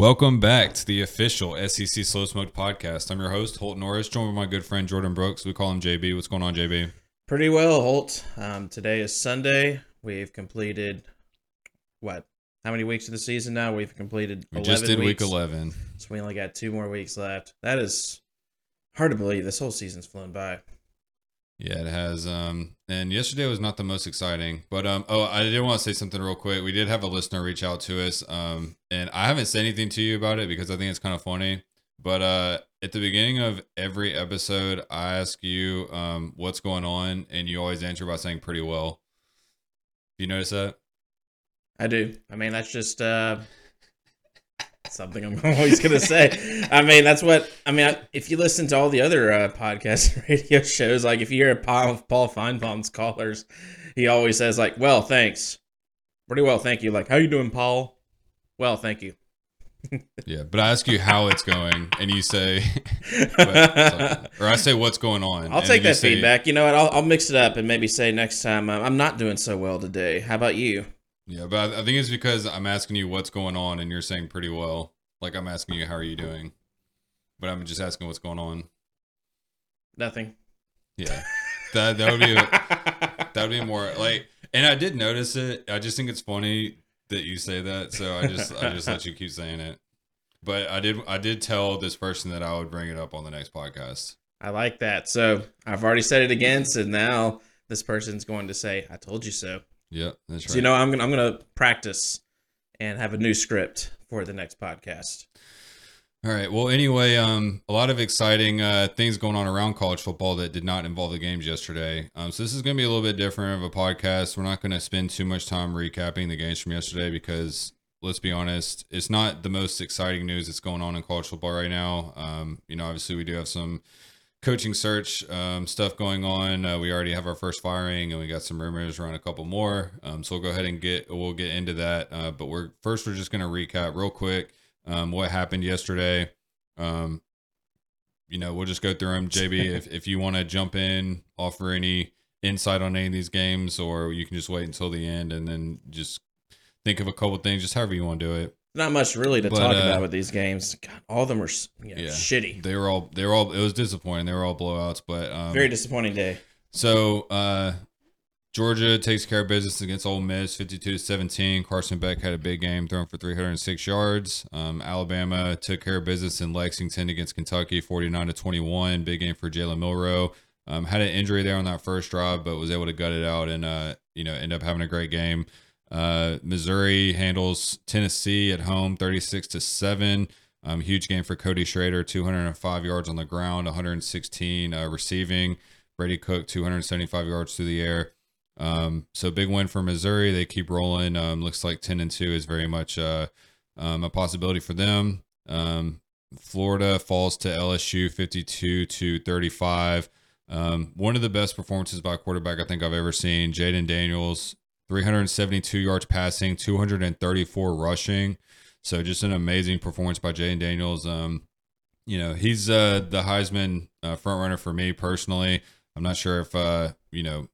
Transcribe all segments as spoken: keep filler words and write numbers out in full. Welcome back to the official S E C Slow Smoke Podcast. I'm your host, Holt Norris, joined by my good friend, Jordan Brooks. We call him J B. What's going on, J B? Pretty well, Holt. Um, today is Sunday. We've completed, what, how many weeks of the season now? We've completed we eleven We just did weeks. week eleven. So we only got two more weeks left. That is hard to believe. This whole season's flown by. Yeah, it has. Um, and yesterday was not the most exciting, but um, oh, I did want to say something real quick. We did have a listener reach out to us, um, and I haven't said anything to you about it because I think it's kind of funny. But uh, at the beginning of every episode, I ask you um, what's going on, and you always answer by saying pretty well. Do you notice that? I do. I mean, that's just uh, something I'm always going to say. I mean, that's what I mean. I, if you listen to all the other uh, podcasts and radio shows, like if you hear Paul, Paul Feinbaum's callers, he always says like, well, thanks. Pretty well. Thank you. Like, how you doing, Paul? Well, thank you. Yeah, but I ask you how it's going, and you say, but, or I say what's going on. I'll take that say, feedback. You know what? I'll, I'll mix it up and maybe say next time, um, I'm not doing so well today. How about you? Yeah, but I think it's because I'm asking you what's going on, and you're saying pretty well. Like I'm asking you, how are you doing? But I'm just asking what's going on. Nothing. Yeah, that that would be a, that would be more like. And I did notice it. I just think it's funny that you say that, so I just I just let you keep saying it. But I did I did tell this person that I would bring it up on the next podcast. I like that. So I've already said it again. So now this person's going to say, "I told you so." Yeah, that's right. So, you know, I'm gonna I'm gonna practice and have a new script for the next podcast. All right. Well, anyway, um, a lot of exciting uh, things going on around college football that did not involve the games yesterday. Um, so this is going to be a little bit different of a podcast. We're not going to spend too much time recapping the games from yesterday because, let's be honest, it's not the most exciting news that's going on in college football right now. Um, you know, obviously we do have some coaching search um, stuff going on. Uh, we already have our first firing, and we got some rumors around a couple more. Um, so we'll go ahead and get we'll get into that. Uh, but we're first we're just going to recap real quick. Um, what happened yesterday? Um, you know, we'll just go through them. J B, if, if you want to jump in, offer any insight on any of these games, or you can just wait until the end and then just think of a couple things, just however you want to do it. Not much really to but, talk uh, about with these games. God, all of them are you know, yeah, shitty. They were all, they were all, it was disappointing. They were all blowouts, but, um, very disappointing day. So, uh, Georgia takes care of business against Ole Miss, fifty-two to seventeen. Carson Beck had a big game, thrown for three hundred six yards. Um, Alabama took care of business in Lexington against Kentucky, forty-nine to twenty-one. Big game for Jalen Milroe. Um, had an injury there on that first drive, but was able to gut it out and uh, you know, end up having a great game. Uh, Missouri handles Tennessee at home, thirty-six to seven. Um, huge game for Cody Schrader, two hundred five yards on the ground, one hundred sixteen uh, receiving. Brady Cook, two hundred seventy-five yards through the air. Um, so big win for Missouri. They keep rolling. Um, looks like ten and two is very much, uh, um, a possibility for them. Um, Florida falls to L S U fifty-two to thirty-five. Um, one of the best performances by a quarterback I think I've ever seen. Jayden Daniels, three hundred seventy-two yards passing, two hundred thirty-four rushing. So just an amazing performance by Jayden Daniels. Um, you know, he's, uh, the Heisman, uh, front runner for me personally. I'm not sure if, uh, you know,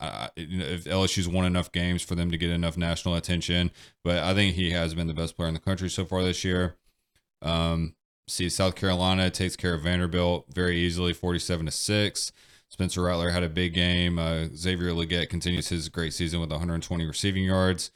Uh, if L S U's won enough games for them to get enough national attention, but I think he has been the best player in the country so far this year. Um, see, South Carolina takes care of Vanderbilt very easily, forty-seven to six. Spencer Rattler had a big game. Uh, Xavier Legette continues his great season with one hundred twenty receiving yards.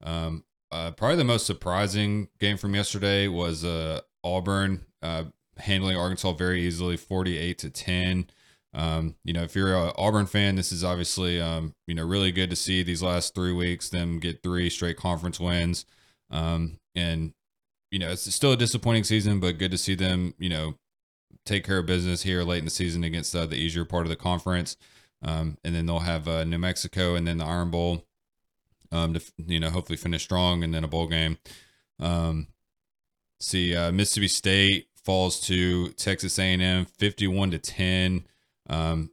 Um, uh, probably the most surprising game from yesterday was uh, Auburn uh, handling Arkansas very easily, forty-eight to ten. Um, you know, if you're an Auburn fan, this is obviously, um, you know, really good to see these last three weeks, them get three straight conference wins. Um, and, you know, it's still a disappointing season, but good to see them, you know, take care of business here late in the season against uh, the easier part of the conference. Um, and then they'll have uh, New Mexico and then the Iron Bowl, um, to, you know, hopefully finish strong and then a bowl game. Um, see, uh, Mississippi State falls to Texas A and M fifty-one to ten. Um,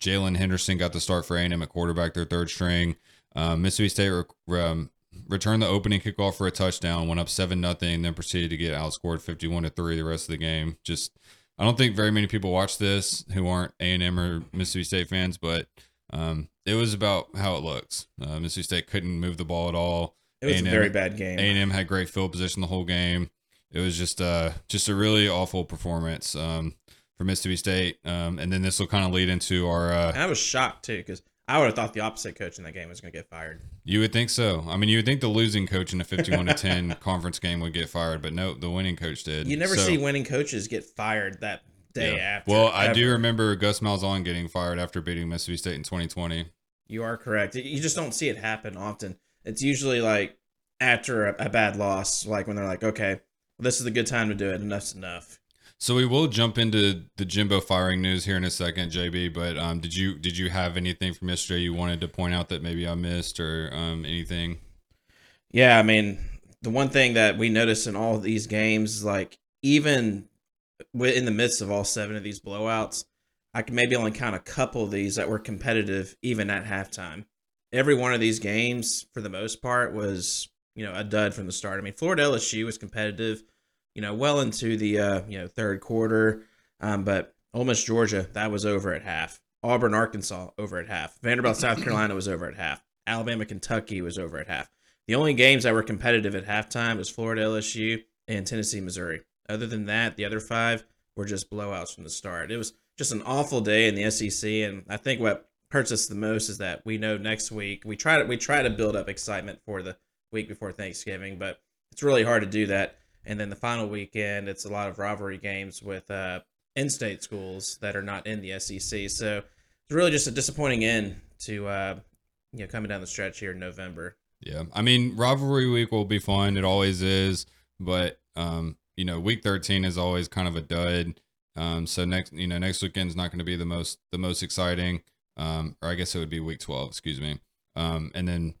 Jalen Henderson got the start for A and M at quarterback, their third string. Um, Mississippi State re- um, returned the opening kickoff for a touchdown, went up seven nothing, then proceeded to get outscored fifty-one to three the rest of the game. Just, I don't think very many people watch this who aren't A and M or Mississippi State fans, but um, it was about how it looks. Uh, Mississippi State couldn't move the ball at all. It was A and M, a very bad game. A and M had great field position the whole game. It was just uh, just a really awful performance um, for Mississippi State. Um, and then this will kind of lead into our... Uh, I was shocked, too, because I would have thought the opposite coach in that game was going to get fired. You would think so. I mean, you would think the losing coach in a fifty-one to ten conference game would get fired, but no, the winning coach did. You never so, see winning coaches get fired that day yeah. after. Well, ever. I do remember Gus Malzahn getting fired after beating Mississippi State in twenty twenty. You are correct. You just don't see it happen often. It's usually like after a, a bad loss, like when they're like, okay, this is a good time to do it. Enough's enough. So we will jump into the Jimbo firing news here in a second, J B. But um, did you did you have anything from yesterday you wanted to point out that maybe I missed or um, anything? Yeah, I mean, the one thing that we notice in all of these games is like even in the midst of all seven of these blowouts, I can maybe only count a couple of these that were competitive even at halftime. Every one of these games, for the most part, was you know a dud from the start. I mean, Florida L S U was competitive. You know, well into the uh, you know third quarter, um, but Ole Miss, Georgia, that was over at half. Auburn, Arkansas, over at half. Vanderbilt, South Carolina, was over at half. Alabama, Kentucky, was over at half. The only games that were competitive at halftime was Florida, L S U, and Tennessee, Missouri. Other than that, the other five were just blowouts from the start. It was just an awful day in the S E C, and I think what hurts us the most is that we know next week we try to we try to build up excitement for the week before Thanksgiving, but it's really hard to do that. And then the final weekend, it's a lot of rivalry games with uh, in-state schools that are not in the S E C. So it's really just a disappointing end to uh, you know coming down the stretch here in November. Yeah, I mean, rivalry week will be fun. It always is. But, um, you know, week thirteen is always kind of a dud. Um, so next, you know, next weekend's not going to be the most the most exciting. Um, or I guess it would be week twelve, excuse me. Um, and then,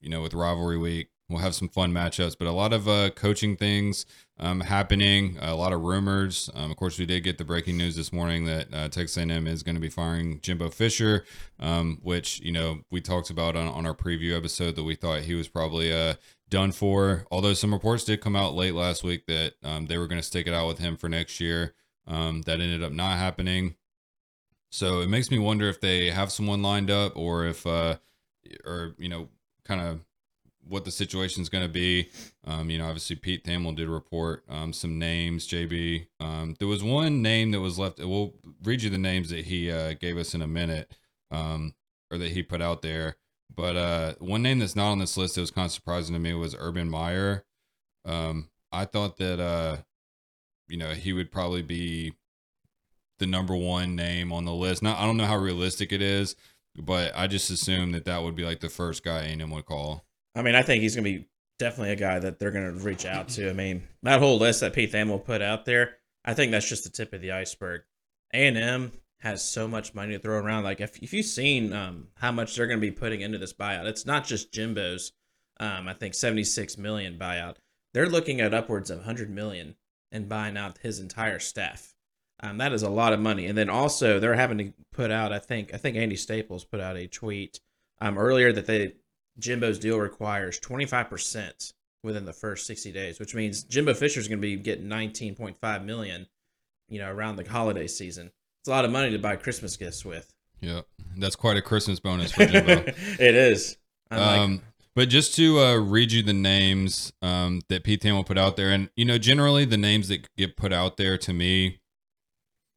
you know, with rivalry week, we'll have some fun matchups, but a lot of uh, coaching things um, happening, a lot of rumors. Um, of course, we did get the breaking news this morning that uh, Texas A and M is going to be firing Jimbo Fisher, um, which, you know, we talked about on, on our preview episode that we thought he was probably uh, done for. Although some reports did come out late last week that um, they were going to stick it out with him for next year. Um, that ended up not happening. So it makes me wonder if they have someone lined up or if, uh, or, you know, kind of, what the situation is going to be. Um, you know, obviously Pete Thamel did report um, some names, J B. Um, there was one name that was left. We'll read you the names that he uh, gave us in a minute um, or that he put out there. But uh, one name that's not on this list that was kind of surprising to me was Urban Meyer. Um, I thought that, uh, you know, he would probably be the number one name on the list. Now, I don't know how realistic it is, but I just assumed that that would be like the first guy A and M would call. I mean, I think he's going to be definitely a guy that they're going to reach out to. I mean, that whole list that Pete Thamel put out there, I think that's just the tip of the iceberg. A and M has so much money to throw around. Like, if, if you've seen um, how much they're going to be putting into this buyout, it's not just Jimbo's, um, I think, seventy-six million dollars buyout. They're looking at upwards of one hundred million dollars and buying out his entire staff. Um, that is a lot of money. And then also they're having to put out, I think, I think Andy Staples put out a tweet um, earlier that they – Jimbo's deal requires twenty-five percent within the first sixty days, which means Jimbo Fisher's going to be getting nineteen point five million dollars, you know, around the holiday season. It's a lot of money to buy Christmas gifts with. Yeah, that's quite a Christmas bonus for Jimbo. It is. Um, like, but just to uh, read you the names um, that Pete Thamel put out there, and, you know, generally the names that get put out there to me,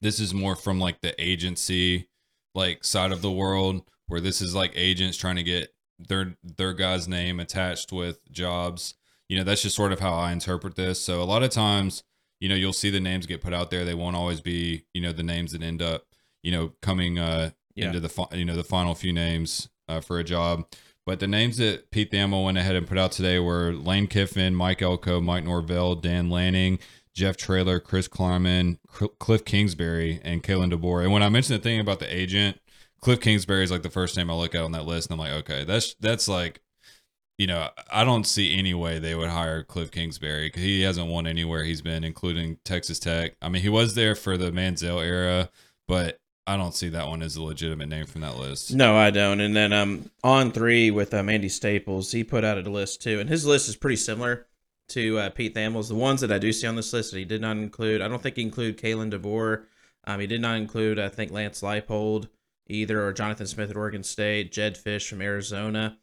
this is more from like the agency like side of the world where this is like agents trying to get their their guy's name attached with jobs. You know, that's just sort of how I interpret this. So a lot of times, you know, you'll see the names get put out there. They won't always be, you know, the names that end up, you know, coming uh, yeah. into the, fi- you know, the final few names uh, for a job. But the names that Pete Thamel went ahead and put out today were Lane Kiffin, Mike Elko, Mike Norvell, Dan Lanning, Jeff Traylor, Chris Kleiman, C- Cliff Kingsbury, and Kalen DeBoer. And when I mentioned the thing about the agent, Cliff Kingsbury is like the first name I look at on that list, and I'm like, okay, that's that's like, you know, I don't see any way they would hire Cliff Kingsbury because he hasn't won anywhere he's been, including Texas Tech. I mean, he was there for the Manziel era, but I don't see that one as a legitimate name from that list. No, I don't. And then um, on three with um, Andy Staples, he put out a list too, and his list is pretty similar to uh, Pete Thamel's. The ones that I do see on this list that he did not include, I don't think he included Kalen DeBoer. Um, he did not include, I think, Lance Leipold either, or Jonathan Smith at Oregon State, Jed Fish from Arizona.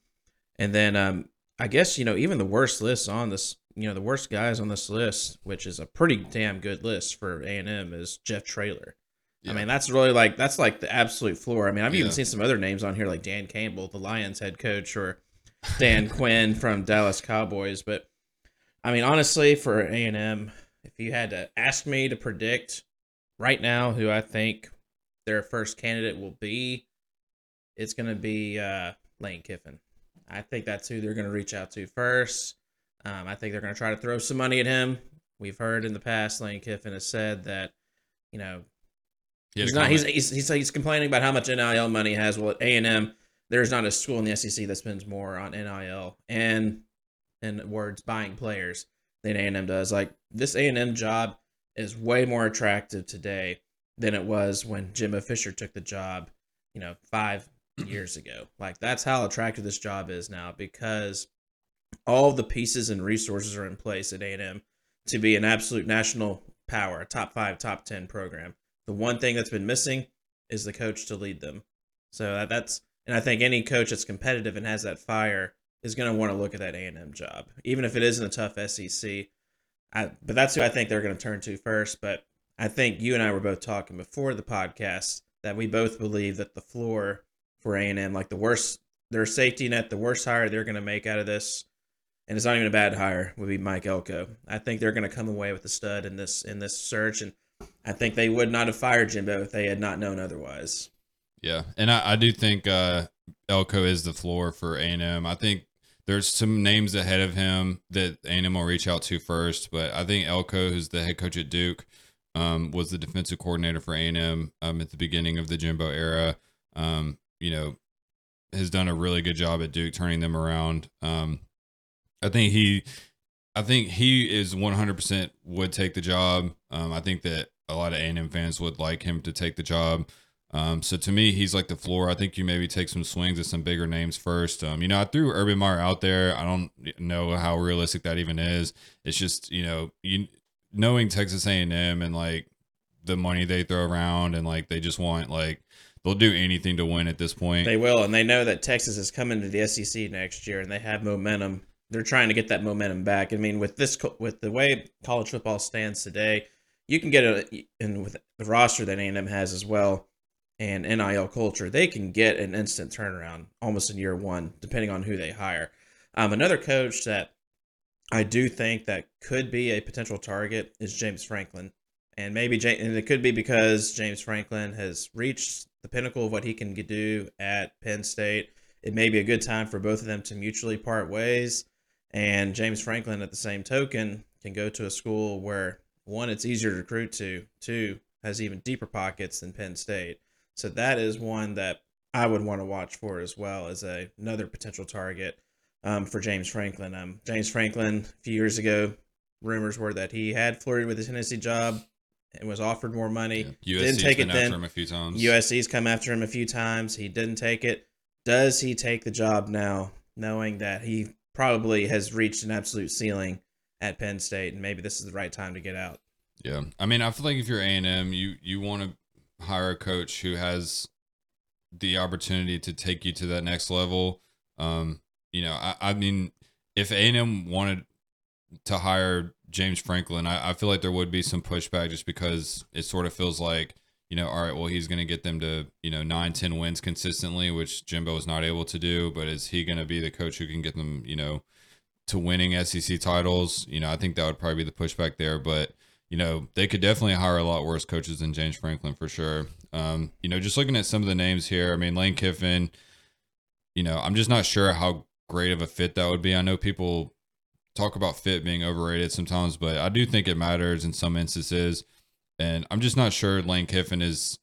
And then um, I guess, you know, even the worst lists on this, you know, the worst guys on this list, which is a pretty damn good list for A and M, is Jeff Traylor. Yeah. I mean, that's really like, that's like the absolute floor. I mean, I've yeah. even seen some other names on here like Dan Campbell, the Lions head coach, or Dan Quinn from Dallas Cowboys. But I mean, honestly, for A and M, if you had to ask me to predict right now who I think their first candidate will be, it's going to be uh, Lane Kiffin. I think that's who they're going to reach out to first. Um, I think they're going to try to throw some money at him. We've heard in the past, Lane Kiffin has said that, you know, he he's not. He's, he's he's he's complaining about how much N I L money he has. Well, at A and M, there's not a school in the S E C that spends more on N I L and, in words, buying players than A and M does. Like, this A and M job is way more attractive today than it was when Jimbo Fisher took the job, you know, five years ago. Like, that's how attractive this job is now, because all the pieces and resources are in place at A and M to be an absolute national power, a top five, top ten program. The one thing that's been missing is the coach to lead them. So that's, and I think any coach that's competitive and has that fire is going to want to look at that A and M job, even if it isn't a tough S E C. I, but that's who I think they're going to turn to first. But I think you and I were both talking before the podcast that we both believe that the floor for A and M, like the worst, their safety net, the worst hire they're going to make out of this, and it's not even a bad hire, would be Mike Elko. I think they're going to come away with a stud in this in this search, and I think they would not have fired Jimbo if they had not known otherwise. Yeah, and I, I do think uh, Elko is the floor for A and M. I think there's some names ahead of him that A and M will reach out to first, but I think Elko, who's the head coach at Duke, um, was the defensive coordinator for A and M um, at the beginning of the Jimbo era. Um, you know, has done a really good job at Duke, turning them around. Um, I think he, I think he is one hundred percent would take the job. Um, I think that a lot of A and M fans would like him to take the job. Um, so to me, he's like the floor. I think you maybe take some swings at some bigger names first. Um, you know, I threw Urban Meyer out there. I don't know how realistic that even is. It's just, you know, you knowing Texas A and M and like the money they throw around, and like, they just want, like, they'll do anything to win at this point. They will. And they know that Texas is coming to the S E C next year and they have momentum. They're trying to get that momentum back. I mean, with this, with the way college football stands today, you can get a, and with the roster that A and M has as well, and N I L culture, they can get an instant turnaround almost in year one, depending on who they hire. Um, another coach that I do think that could be a potential target is James Franklin. And maybe James, and it could be because James Franklin has reached the pinnacle of what he can do at Penn State. It may be a good time for both of them to mutually part ways. And James Franklin, at the same token, can go to a school where, one, it's easier to recruit to, two, has even deeper pockets than Penn State. So that is one that I would want to watch for as well, as a, another potential target um, for James Franklin. Um, James Franklin, a few years ago, rumors were that he had flirted with the Tennessee job and was offered more money. Yeah. U S C's take been it after then. him a few times. U S C's come after him a few times. He didn't take it. Does he take the job now, knowing that he probably has reached an absolute ceiling at Penn State, and maybe this is the right time to get out? Yeah. I mean, I feel like if you're A and M, you, you want to hire a coach who has the opportunity to take you to that next level. Um, you know, I, I mean, if A and M wanted to hire James Franklin, I, I feel like there would be some pushback, just because it sort of feels like, you know, all right, well, he's going to get them to, you know, nine, ten wins consistently, which Jimbo is not able to do. But is he going to be the coach who can get them, you know, to winning S E C titles? You know, I think that would probably be the pushback there. But you know, they could definitely hire a lot worse coaches than James Franklin for sure. Um, you know, just looking at some of the names here, I mean, Lane Kiffin, you know, I'm just not sure how great of a fit that would be. I know people talk about fit being overrated sometimes, but I do think it matters in some instances. And I'm just not sure Lane Kiffin is,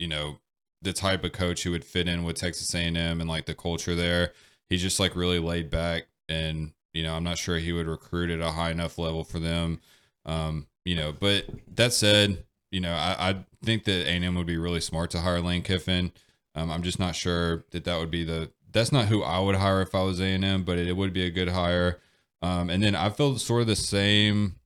you know, the type of coach who would fit in with Texas A and M and like the culture there. He's just like really laid back, and, you know, I'm not sure he would recruit at a high enough level for them. Um, You know, but that said, you know, I, I think that A and M would be really smart to hire Lane Kiffin. Um, I'm just not sure that that would be the, that's not who I would hire if I was A and M, but it, it would be a good hire. Um, and then I feel sort of the same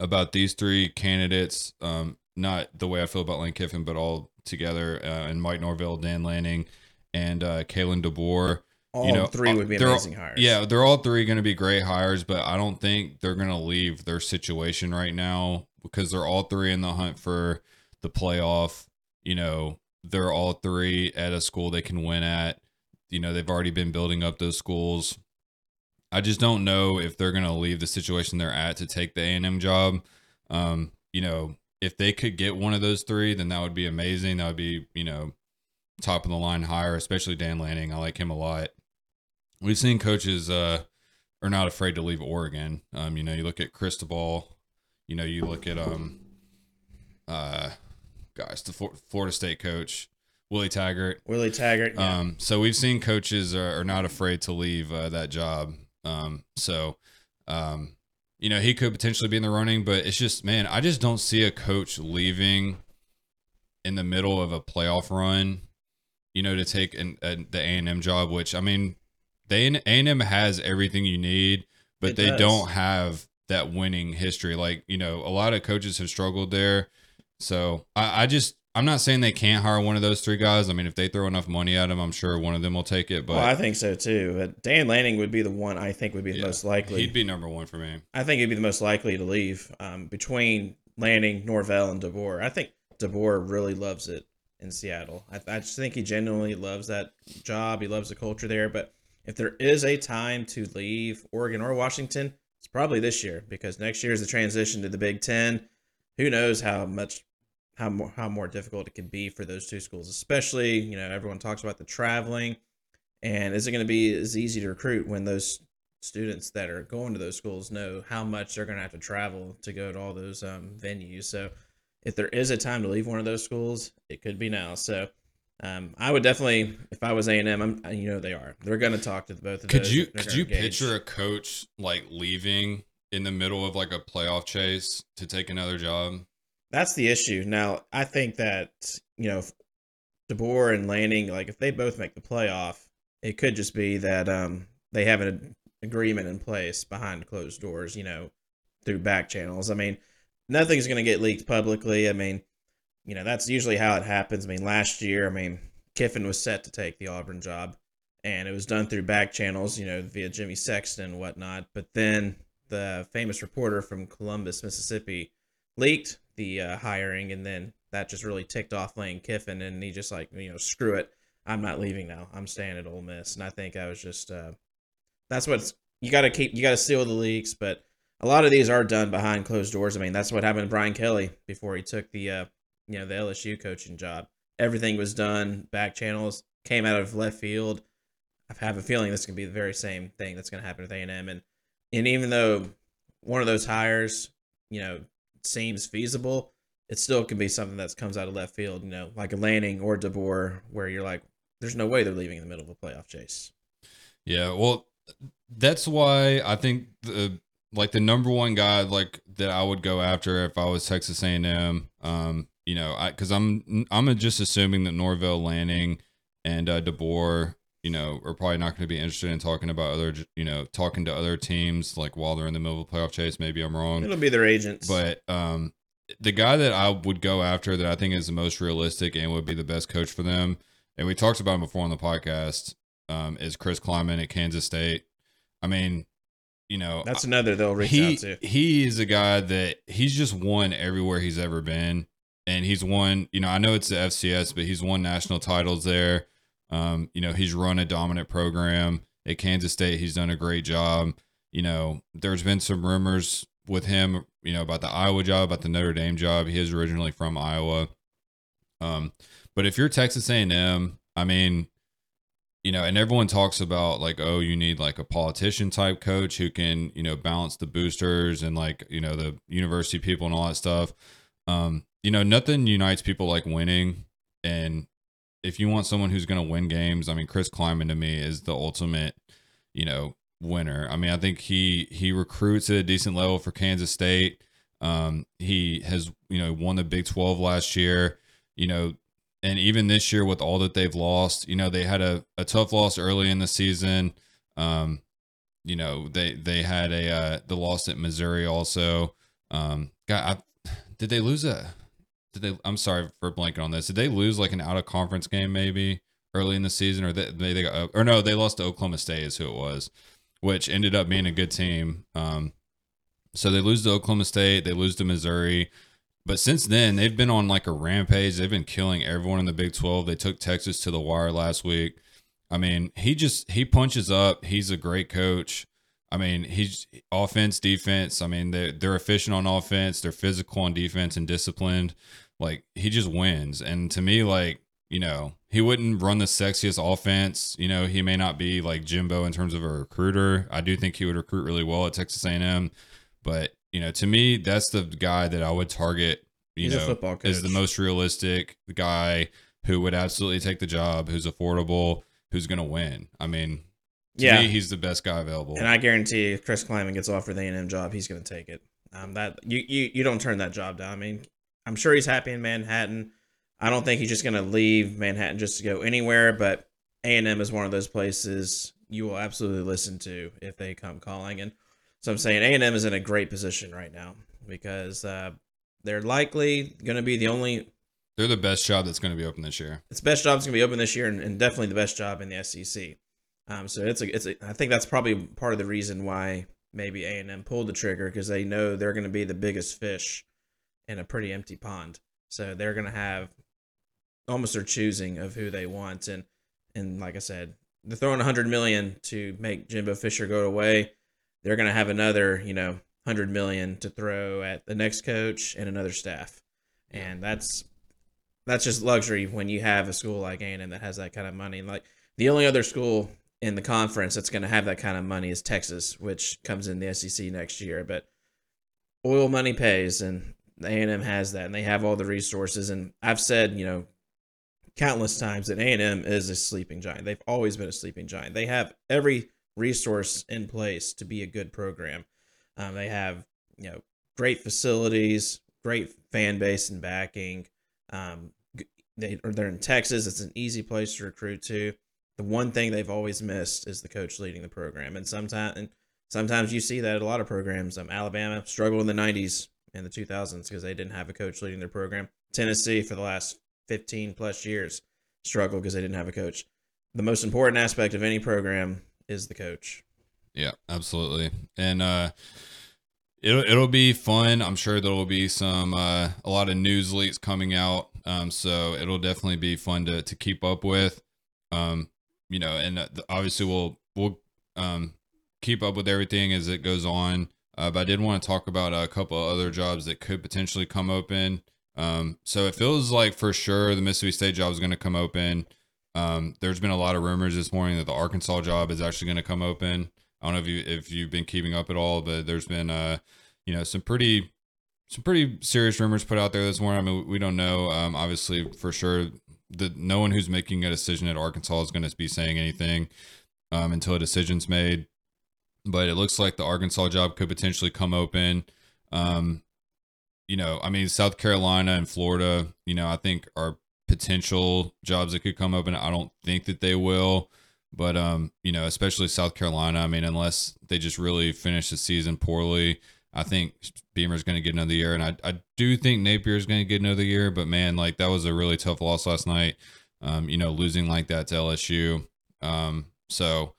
about these three candidates. Um, not the way I feel about Lane Kiffin, but all together, uh, and Mike Norvell, Dan Lanning, and uh, Kalen DeBoer. All you know, three would be amazing hires. Yeah, they're all three going to be great hires, but I don't think they're going to leave their situation right now because they're all three in the hunt for the playoff. You know, they're all three at a school they can win at. You know, they've already been building up those schools. I just don't know if they're going to leave the situation they're at to take the A and M job. Um, you know, if they could get one of those three, then that would be amazing. That would be, you know, top of the line hire, especially Dan Lanning. I like him a lot. We've seen coaches uh, are not afraid to leave Oregon. Um, you know, you look at Cristobal. You know, you look at, um, uh, guys, the Flor- Florida State coach, Willie Taggart. Willie Taggart, yeah. Um, so we've seen coaches are, are not afraid to leave uh, that job. Um, so, um, you know, he could potentially be in the running, but it's just, man, I just don't see a coach leaving in the middle of a playoff run, you know, to take an, a, the A and M job, which, I mean, They A and M has everything you need, but it they does. don't have that winning history. Like, you know, a lot of coaches have struggled there. So I, I just, I'm not saying they can't hire one of those three guys. I mean, if they throw enough money at them, I'm sure one of them will take it. But well, I think so too. But Dan Lanning would be the one I think would be the yeah, most likely. He'd be number one for me. I think he'd be the most likely to leave um, between Lanning, Norvell, and DeBoer. I think DeBoer really loves it in Seattle. I, I just think he genuinely loves that job. He loves the culture there, but if there is a time to leave Oregon or Washington, it's probably this year because next year is the transition to the Big Ten. Who knows how much, how more, how more difficult it could be for those two schools, especially, you know, everyone talks about the traveling. And is it going to be as easy to recruit when those students that are going to those schools know how much they're going to have to travel to go to all those um, venues? So if there is a time to leave one of those schools, it could be now. So Um, I would definitely, if I was A and M, I'm, you know they are. They're going to talk to both of could those. You, could you engage. Picture a coach, like, leaving in the middle of, like, a playoff chase to take another job? That's the issue. Now, I think that, you know, DeBoer and Lanning, like, if they both make the playoff, it could just be that um, they have an agreement in place behind closed doors, you know, through back channels. I mean, nothing's going to get leaked publicly. I mean, you know, that's usually how it happens. I mean, last year, I mean, Kiffin was set to take the Auburn job, and it was done through back channels, you know, via Jimmy Sexton and whatnot. But then the famous reporter from Columbus, Mississippi, leaked the uh, hiring, and then that just really ticked off Lane Kiffin, and he just like, you know, screw it. I'm not leaving now. I'm staying at Ole Miss. And I think I was just uh, – that's what's – you got to keep – you got to seal the leaks, but a lot of these are done behind closed doors. I mean, that's what happened to Brian Kelly before he took the uh, – you know, the L S U coaching job. Everything was done back channels, came out of left field. I have a feeling this can be the very same thing that's going to happen with A and M. And, and even though one of those hires, you know, seems feasible, it still can be something that comes out of left field, you know, like a Lanning or DeBoer, where you're like, there's no way they're leaving in the middle of a playoff chase. Yeah, well, that's why I think the like the number one guy like that I would go after if I was Texas A and M, um, you know, I, cause I'm, I'm just assuming that Norvell, Lanning and uh, DeBoer, you know, are probably not going to be interested in talking about other, you know, talking to other teams like while they're in the middle of a playoff chase. Maybe I'm wrong. It'll be their agents. But um, the guy that I would go after that I think is the most realistic and would be the best coach for them, and we talked about him before on the podcast, um, is Chris Kleiman at Kansas State. I mean, you know, that's another they'll reach he, out to. He is a guy that he's just won everywhere he's ever been. And he's won, you know, I know it's the F C S, but he's won national titles there. Um, you know, he's run a dominant program at Kansas State. He's done a great job. You know, there's been some rumors with him, you know, about the Iowa job, about the Notre Dame job. He is originally from Iowa. Um, but if you're Texas A and M, I mean, you know, and everyone talks about like, oh, you need like a politician type coach who can, you know, balance the boosters and like, you know, the university people and all that stuff. Um, You know, nothing unites people like winning, and if you want someone who's going to win games, I mean, Chris Kleiman to me is the ultimate, you know, winner. I mean, I think he he recruits at a decent level for Kansas State. Um, he has, you know, won the Big twelve last year, you know, and even this year with all that they've lost, you know, they had a, a tough loss early in the season. Um, you know, they they had a uh, the loss at Missouri also. Um, God, I, did they lose a? Did they? I'm sorry for blanking on this. Did they lose like an out of conference game maybe early in the season, or they, they, they got, or no, they lost to Oklahoma State is who it was, which ended up being a good team. Um, so they lose to Oklahoma State, they lose to Missouri, but since then they've been on like a rampage. They've been killing everyone in the Big twelve. They took Texas to the wire last week. I mean, he just, he punches up. He's a great coach. I mean, he's offense, defense. I mean, they're, they're efficient on offense. They're physical on defense and disciplined. Like, he just wins. And to me, like, you know, he wouldn't run the sexiest offense. You know, he may not be like Jimbo in terms of a recruiter. I do think he would recruit really well at Texas A and M. But, you know, to me, that's the guy that I would target, you he's know, a football coach. Is the most realistic guy who would absolutely take the job, who's affordable, who's going to win. I mean, to yeah. me, he's the best guy available. And I guarantee you, if Chris Kleiman gets offered the A and M job, he's going to take it. Um, that you, you you don't turn that job down. I mean, I'm sure he's happy in Manhattan. I don't think he's just going to leave Manhattan just to go anywhere, but A and M is one of those places you will absolutely listen to if they come calling. And so I'm saying A and M is in a great position right now because uh, they're likely going to be the only... They're the best job that's going to be open this year. It's the best job that's going to be open this year, and, and definitely the best job in the S E C. Um, so it's a, it's a, I think that's probably part of the reason why maybe A and M pulled the trigger, because they know they're going to be the biggest fish in a pretty empty pond. So they're going to have almost their choosing of who they want. And, and like I said, they're throwing a hundred million to make Jimbo Fisher go away. They're going to have another, you know, hundred million to throw at the next coach and another staff. And that's, that's just luxury when you have a school like A and M that has that kind of money. Like, the only other school in the conference that's going to have that kind of money is Texas, which comes in the S E C next year. But oil money pays, and A and M has that, and they have all the resources. And I've said, you know, countless times that A and M is a sleeping giant. They've always been a sleeping giant. They have every resource in place to be a good program. Um, they have, you know, great facilities, great fan base and backing. Um, they, or they're in Texas. It's an easy place to recruit to. The one thing they've always missed is the coach leading the program. And sometimes and sometimes you see that at a lot of programs. Um, Alabama struggled in the nineties and the two thousands because they didn't have a coach leading their program. Tennessee, for the last fifteen-plus years, struggled because they didn't have a coach. The most important aspect of any program is the coach. Yeah, absolutely. And uh, it'll, it'll be fun. I'm sure there will be some uh, a lot of news leaks coming out, um, so it'll definitely be fun to, to keep up with. Um, You know, and obviously we'll we'll um, keep up with everything as it goes on. Uh, but I did want to talk about a couple of other jobs that could potentially come open. Um, so it feels like for sure the Mississippi State job is going to come open. Um, there's been a lot of rumors this morning that the Arkansas job is actually going to come open. I don't know if you if you've been keeping up at all, but there's been uh you know some pretty some pretty serious rumors put out there this morning. I mean, we don't know um, obviously for sure. The, no one who's making a decision at Arkansas is going to be saying anything um, until a decision's made. But it looks like the Arkansas job could potentially come open. Um, you know, I mean, South Carolina and Florida, you know, I think are potential jobs that could come open. I don't think that they will. But, um, you know, especially South Carolina, I mean, unless they just really finish the season poorly, I think Beamer's going to get another year, and I, I do think Napier's going to get another year, but man, like that was a really tough loss last night, um, you know, losing like that to L S U. Um, so,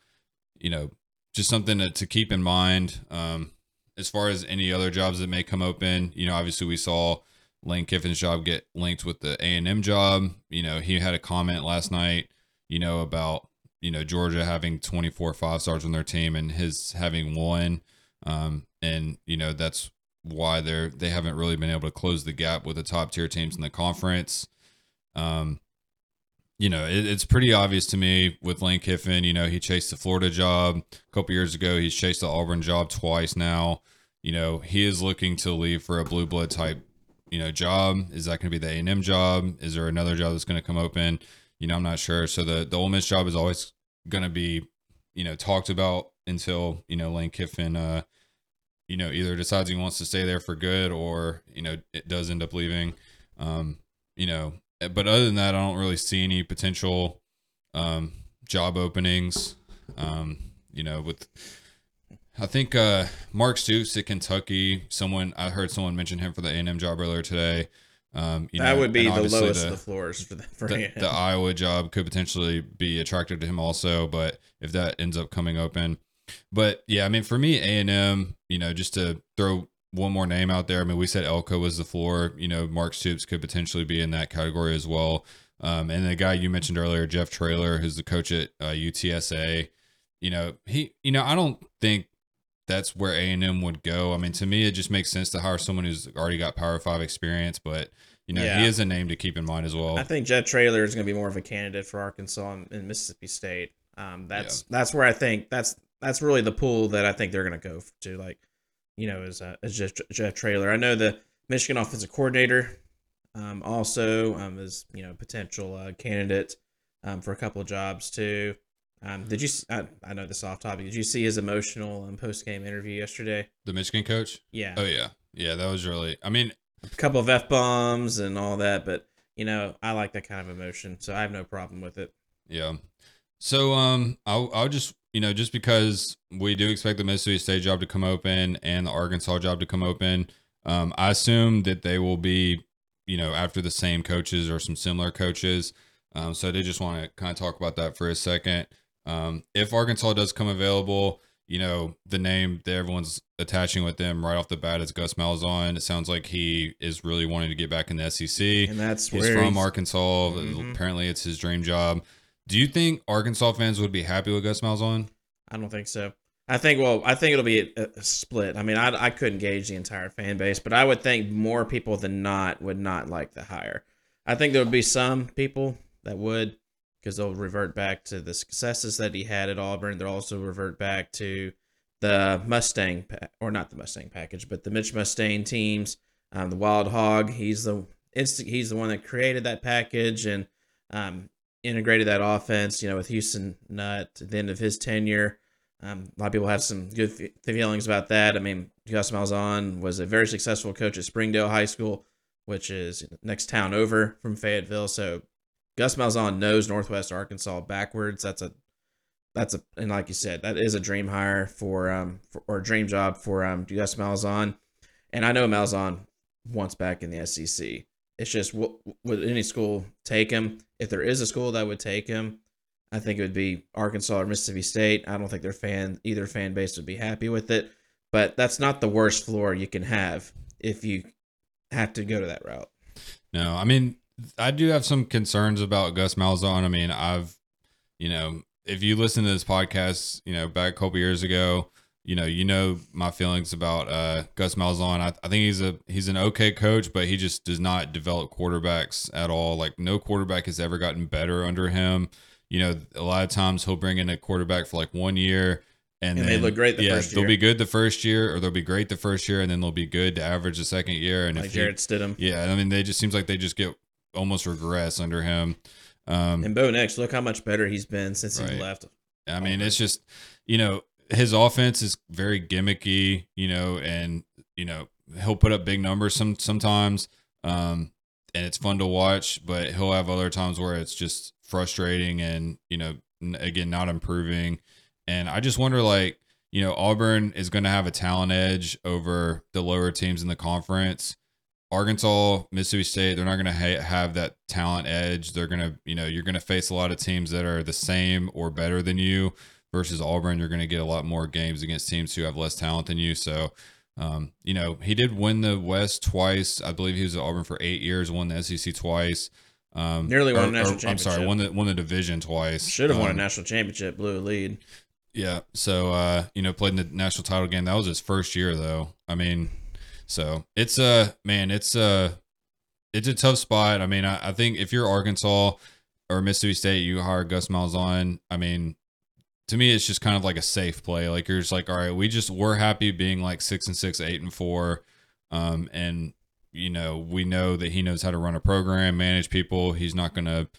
you know, just something to, to keep in mind um, as far as any other jobs that may come open. You know, obviously we saw Lane Kiffin's job get linked with the A and M job. You know, he had a comment last night, you know, about, you know, Georgia having twenty-four five-stars on their team and his having one. Um, and you know, that's why they're, they haven't really been able to close the gap with the top tier teams in the conference. Um, you know, it, it's pretty obvious to me with Lane Kiffin. You know, he chased the Florida job a couple years ago. He's chased the Auburn job twice now. You know, he is looking to leave for a blue blood type, you know, job. Is that going to be the A and M job? Is there another job that's going to come open? You know, I'm not sure. So the, the Ole Miss job is always going to be, you know, talked about until, you know, Lane Kiffin, uh, you know, either decides he wants to stay there for good or, you know, it does end up leaving, um, you know, but other than that, I don't really see any potential, um, job openings, um, you know, with, I think, uh, Mark Stoops at Kentucky, someone, I heard someone mention him for the A and M job earlier today. Um, you that know, would be the lowest the, of the floors for, the, for the, him. The Iowa job could potentially be attractive to him also, but if that ends up coming open. But, yeah, I mean, for me, A and M, you know, just to throw one more name out there, I mean, we said Elko was the floor. You know, Mark Stoops could potentially be in that category as well. Um, and the guy you mentioned earlier, Jeff Traylor, who's the coach at uh, U T S A, you know, he, you know, I don't think that's where A and M would go. I mean, to me, it just makes sense to hire someone who's already got Power Five experience, but, you know, yeah. he is a name to keep in mind as well. I think Jeff Traylor is going to be more of a candidate for Arkansas and, and Mississippi State. Um, that's, yeah. that's where I think that's, that's really the pool that I think they're going to go to, like, you know, is, uh, is Jeff, Jeff Traylor. I know the Michigan offensive coordinator um, also um, is, you know, potential uh, candidate um, for a couple of jobs too. Um, did you, I, I know this off topic, did you see his emotional um, post-game interview yesterday? The Michigan coach? Yeah. Oh, yeah. Yeah, that was really, I mean. A couple of F-bombs and all that, but, you know, I like that kind of emotion, so I have no problem with it. Yeah. So um, I'll, I'll just, you know, just because we do expect the Mississippi State job to come open and the Arkansas job to come open, um, I assume that they will be, you know, after the same coaches or some similar coaches. Um, so I did just want to kind of talk about that for a second. Um, if Arkansas does come available, you know, the name that everyone's attaching with them right off the bat is Gus Malzahn. It sounds like he is really wanting to get back in the S E C. And that's he's where from he's... Arkansas. Mm-hmm. Apparently it's his dream job. Do you think Arkansas fans would be happy with Gus Malzahn? I don't think so. I think, well, I think it'll be a, a split. I mean, I, I couldn't gauge the entire fan base, but I would think more people than not would not like the hire. I think there would be some people that would, because they'll revert back to the successes that he had at Auburn. They'll also revert back to the Mustang, or not the Mustang package, but the Mitch Mustang teams, um, the Wild Hog. He's the insti- He's the one that created that package and um, integrated that offense. You know, with Houston Nutt at the end of his tenure, um, a lot of people have some good f- feelings about that. I mean, Gus Malzahn was a very successful coach at Springdale High School, which is next town over from Fayetteville, so. Gus Malzahn knows Northwest Arkansas backwards. That's a, that's a, and like you said, that is a dream hire for, um, for, or a dream job for um, Gus Malzahn. And I know Malzahn wants back in the S E C. It's just, w- would any school take him? If there is a school that would take him, I think it would be Arkansas or Mississippi State. I don't think their fan, either fan base would be happy with it. But that's not the worst floor you can have if you have to go to that route. No, I mean, I do have some concerns about Gus Malzahn. I mean, I've, you know, if you listen to this podcast, you know, back a couple years ago, you know, you know my feelings about uh, Gus Malzahn. I, I think he's a he's an okay coach, but he just does not develop quarterbacks at all. Like, no quarterback has ever gotten better under him. You know, a lot of times he'll bring in a quarterback for like one year, and, and then, they look great the yeah, first year. They'll be good the first year, or they'll be great the first year, and then they'll be good to average the second year. And like if Jarrett you, Stidham. Yeah, I mean, they just seems like they just get. Almost regress under him. Um, and Bo Nix, look how much better he's been since right. he left. I mean, it's just, you know, his offense is very gimmicky, you know, and, you know, he'll put up big numbers some sometimes, um, and it's fun to watch, but he'll have other times where it's just frustrating and, you know, again, not improving. And I just wonder, like, you know, Auburn is going to have a talent edge over the lower teams in the conference. Arkansas, Mississippi State, they're not going to ha- have that talent edge. They're going to, you know, you're going to face a lot of teams that are the same or better than you versus Auburn. You're going to get a lot more games against teams who have less talent than you. So, um, you know, he did win the West twice. I believe he was at Auburn for eight years, won the S E C twice. Um, Nearly won or, a national or, championship. I'm sorry, won the, won the division twice. Should have um, won a national championship, blew a lead. Yeah. So, uh, you know, played in the national title game. That was his first year, though. I mean, So it's a, uh, man, it's a, uh, it's a tough spot. I mean, I, I think if you're Arkansas or Mississippi State, you hire Gus Malzahn. I mean, to me, it's just kind of like a safe play. Like, you're just like, all right, we just, we're happy being like six and six, eight and four. Um, and you know, we know that he knows how to run a program, manage people. He's not going to,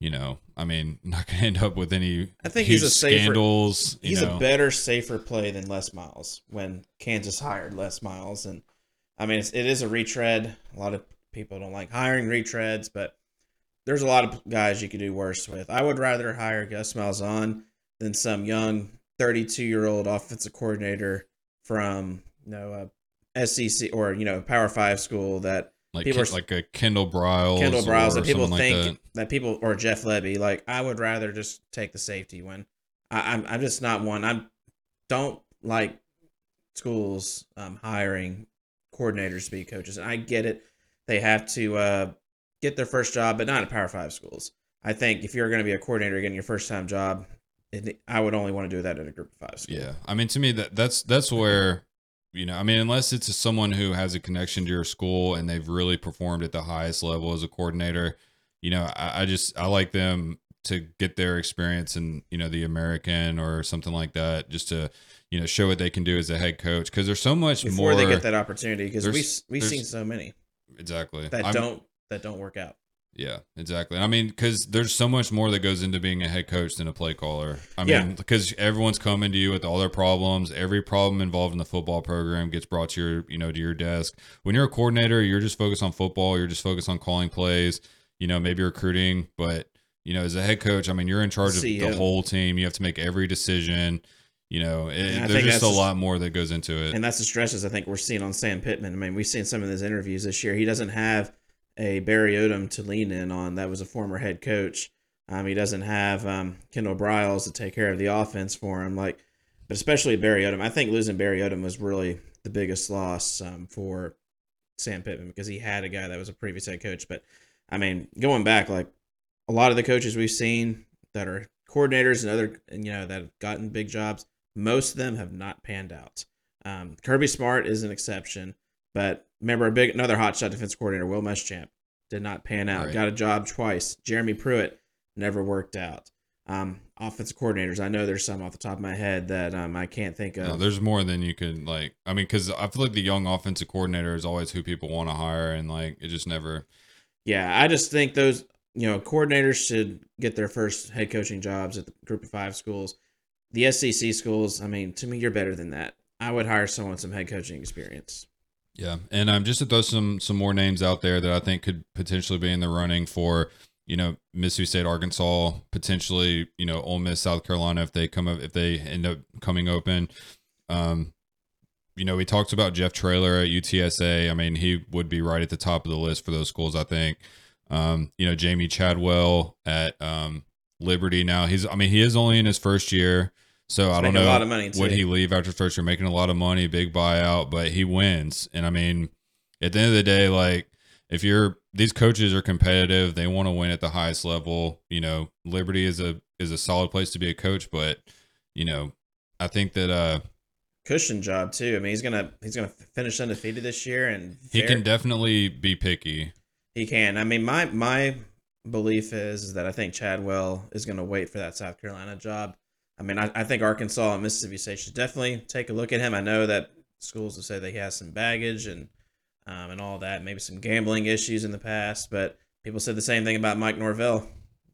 you know, I mean, not going to end up with any I think huge he's a safer, scandals. He's you know. a better, safer play than Les Miles when Kansas hired Les Miles. And, I mean, it's, it is a retread. A lot of people don't like hiring retreads, but there's a lot of guys you could do worse with. I would rather hire Gus Malzahn than some young thirty-two-year-old offensive coordinator from, you know, a S E C or, you know, Power Five school that Like people are, like a Kendal Briles, Kendal Briles that people think like that. that people or Jeff Lebby. Like I would rather just take the safety when I, I'm I'm just not one. I don't like schools um, hiring coordinators to be coaches, and I get it. They have to uh, get their first job, but not at Power Five schools. I think if you're going to be a coordinator getting your first time job, it, I would only want to do that at a Group of Five school. Yeah, I mean to me that that's that's where. You know, I mean, unless it's someone who has a connection to your school and they've really performed at the highest level as a coordinator, you know, I, I just, I like them to get their experience in, you know, the American or something like that, just to, you know, show what they can do as a head coach. Cause there's so much before more. Before they get that opportunity, because we, we've seen so many. Exactly. That I'm, don't, that don't work out. Yeah, exactly. I mean, because there's so much more that goes into being a head coach than a play caller. I yeah. mean, because everyone's coming to you with all their problems. Every problem involved in the football program gets brought to your, you know, to your desk. When you're a coordinator, you're just focused on football. You're just focused on calling plays, you know, maybe recruiting. But, you know, as a head coach, I mean, you're in charge of the whole team. You have to make every decision. You know, it, there's just a lot more that goes into it. And that's the stresses I think we're seeing on Sam Pittman. I mean, we've seen some of his interviews this year. He doesn't have a Barry Odom to lean in on. That was a former head coach. Um, he doesn't have um, Kendal Briles to take care of the offense for him. Like, but especially Barry Odom. I think losing Barry Odom was really the biggest loss um, for Sam Pittman, because he had a guy that was a previous head coach. But I mean, going back, like a lot of the coaches we've seen that are coordinators and other, you know, that have gotten big jobs, most of them have not panned out. Um, Kirby Smart is an exception, but remember, a big another hotshot defense coordinator, Will Muschamp, did not pan out. Right. Got a job twice. Jeremy Pruitt never worked out. Um, offensive coordinators, I know there's some off the top of my head that um, I can't think of. No, there's more than you can, like, I mean, because I feel like the young offensive coordinator is always who people want to hire, and, like, it just never. Yeah, I just think those, you know, coordinators should get their first head coaching jobs at the Group of Five schools. The S E C schools, I mean, to me, you're better than that. I would hire someone with some head coaching experience. Yeah, and I'm um, just to throw some some more names out there that I think could potentially be in the running for, you know, Mississippi State, Arkansas, potentially, you know, Ole Miss, South Carolina, if they come up, if they end up coming open. Um, you know, we talked about Jeff Traylor at U T S A. I mean, he would be right at the top of the list for those schools, I think. Um, you know, Jamie Chadwell at um, Liberty now. He's, I mean, he is only in his first year. So He's I don't know, a lot of money would he leave after first year, making a lot of money, big buyout, but he wins. And I mean, at the end of the day, like if you're, these coaches are competitive, they want to win at the highest level. You know, Liberty is a, is a solid place to be a coach, but you know, I think that, uh, cushion job too. I mean, he's going to, he's going to finish undefeated this year, and he fair, can definitely be picky. He can. I mean, my, my belief is that I think Chadwell is going to wait for that South Carolina job. I mean, I, I think Arkansas and Mississippi State should definitely take a look at him. I know that schools have said that he has some baggage and um, and all that, maybe some gambling issues in the past, but people said the same thing about Mike Norvell.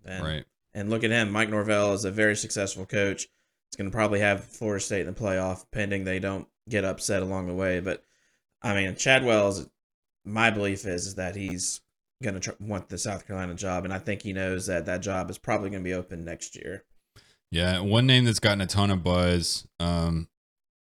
And, right. And look at him. Mike Norvell is a very successful coach. He's going to probably have Florida State in the playoff, pending they don't get upset along the way. But, I mean, Chadwell, is, my belief is, is that he's going to tr- want the South Carolina job, and I think he knows that that job is probably going to be open next year. Yeah, one name that's gotten a ton of buzz um,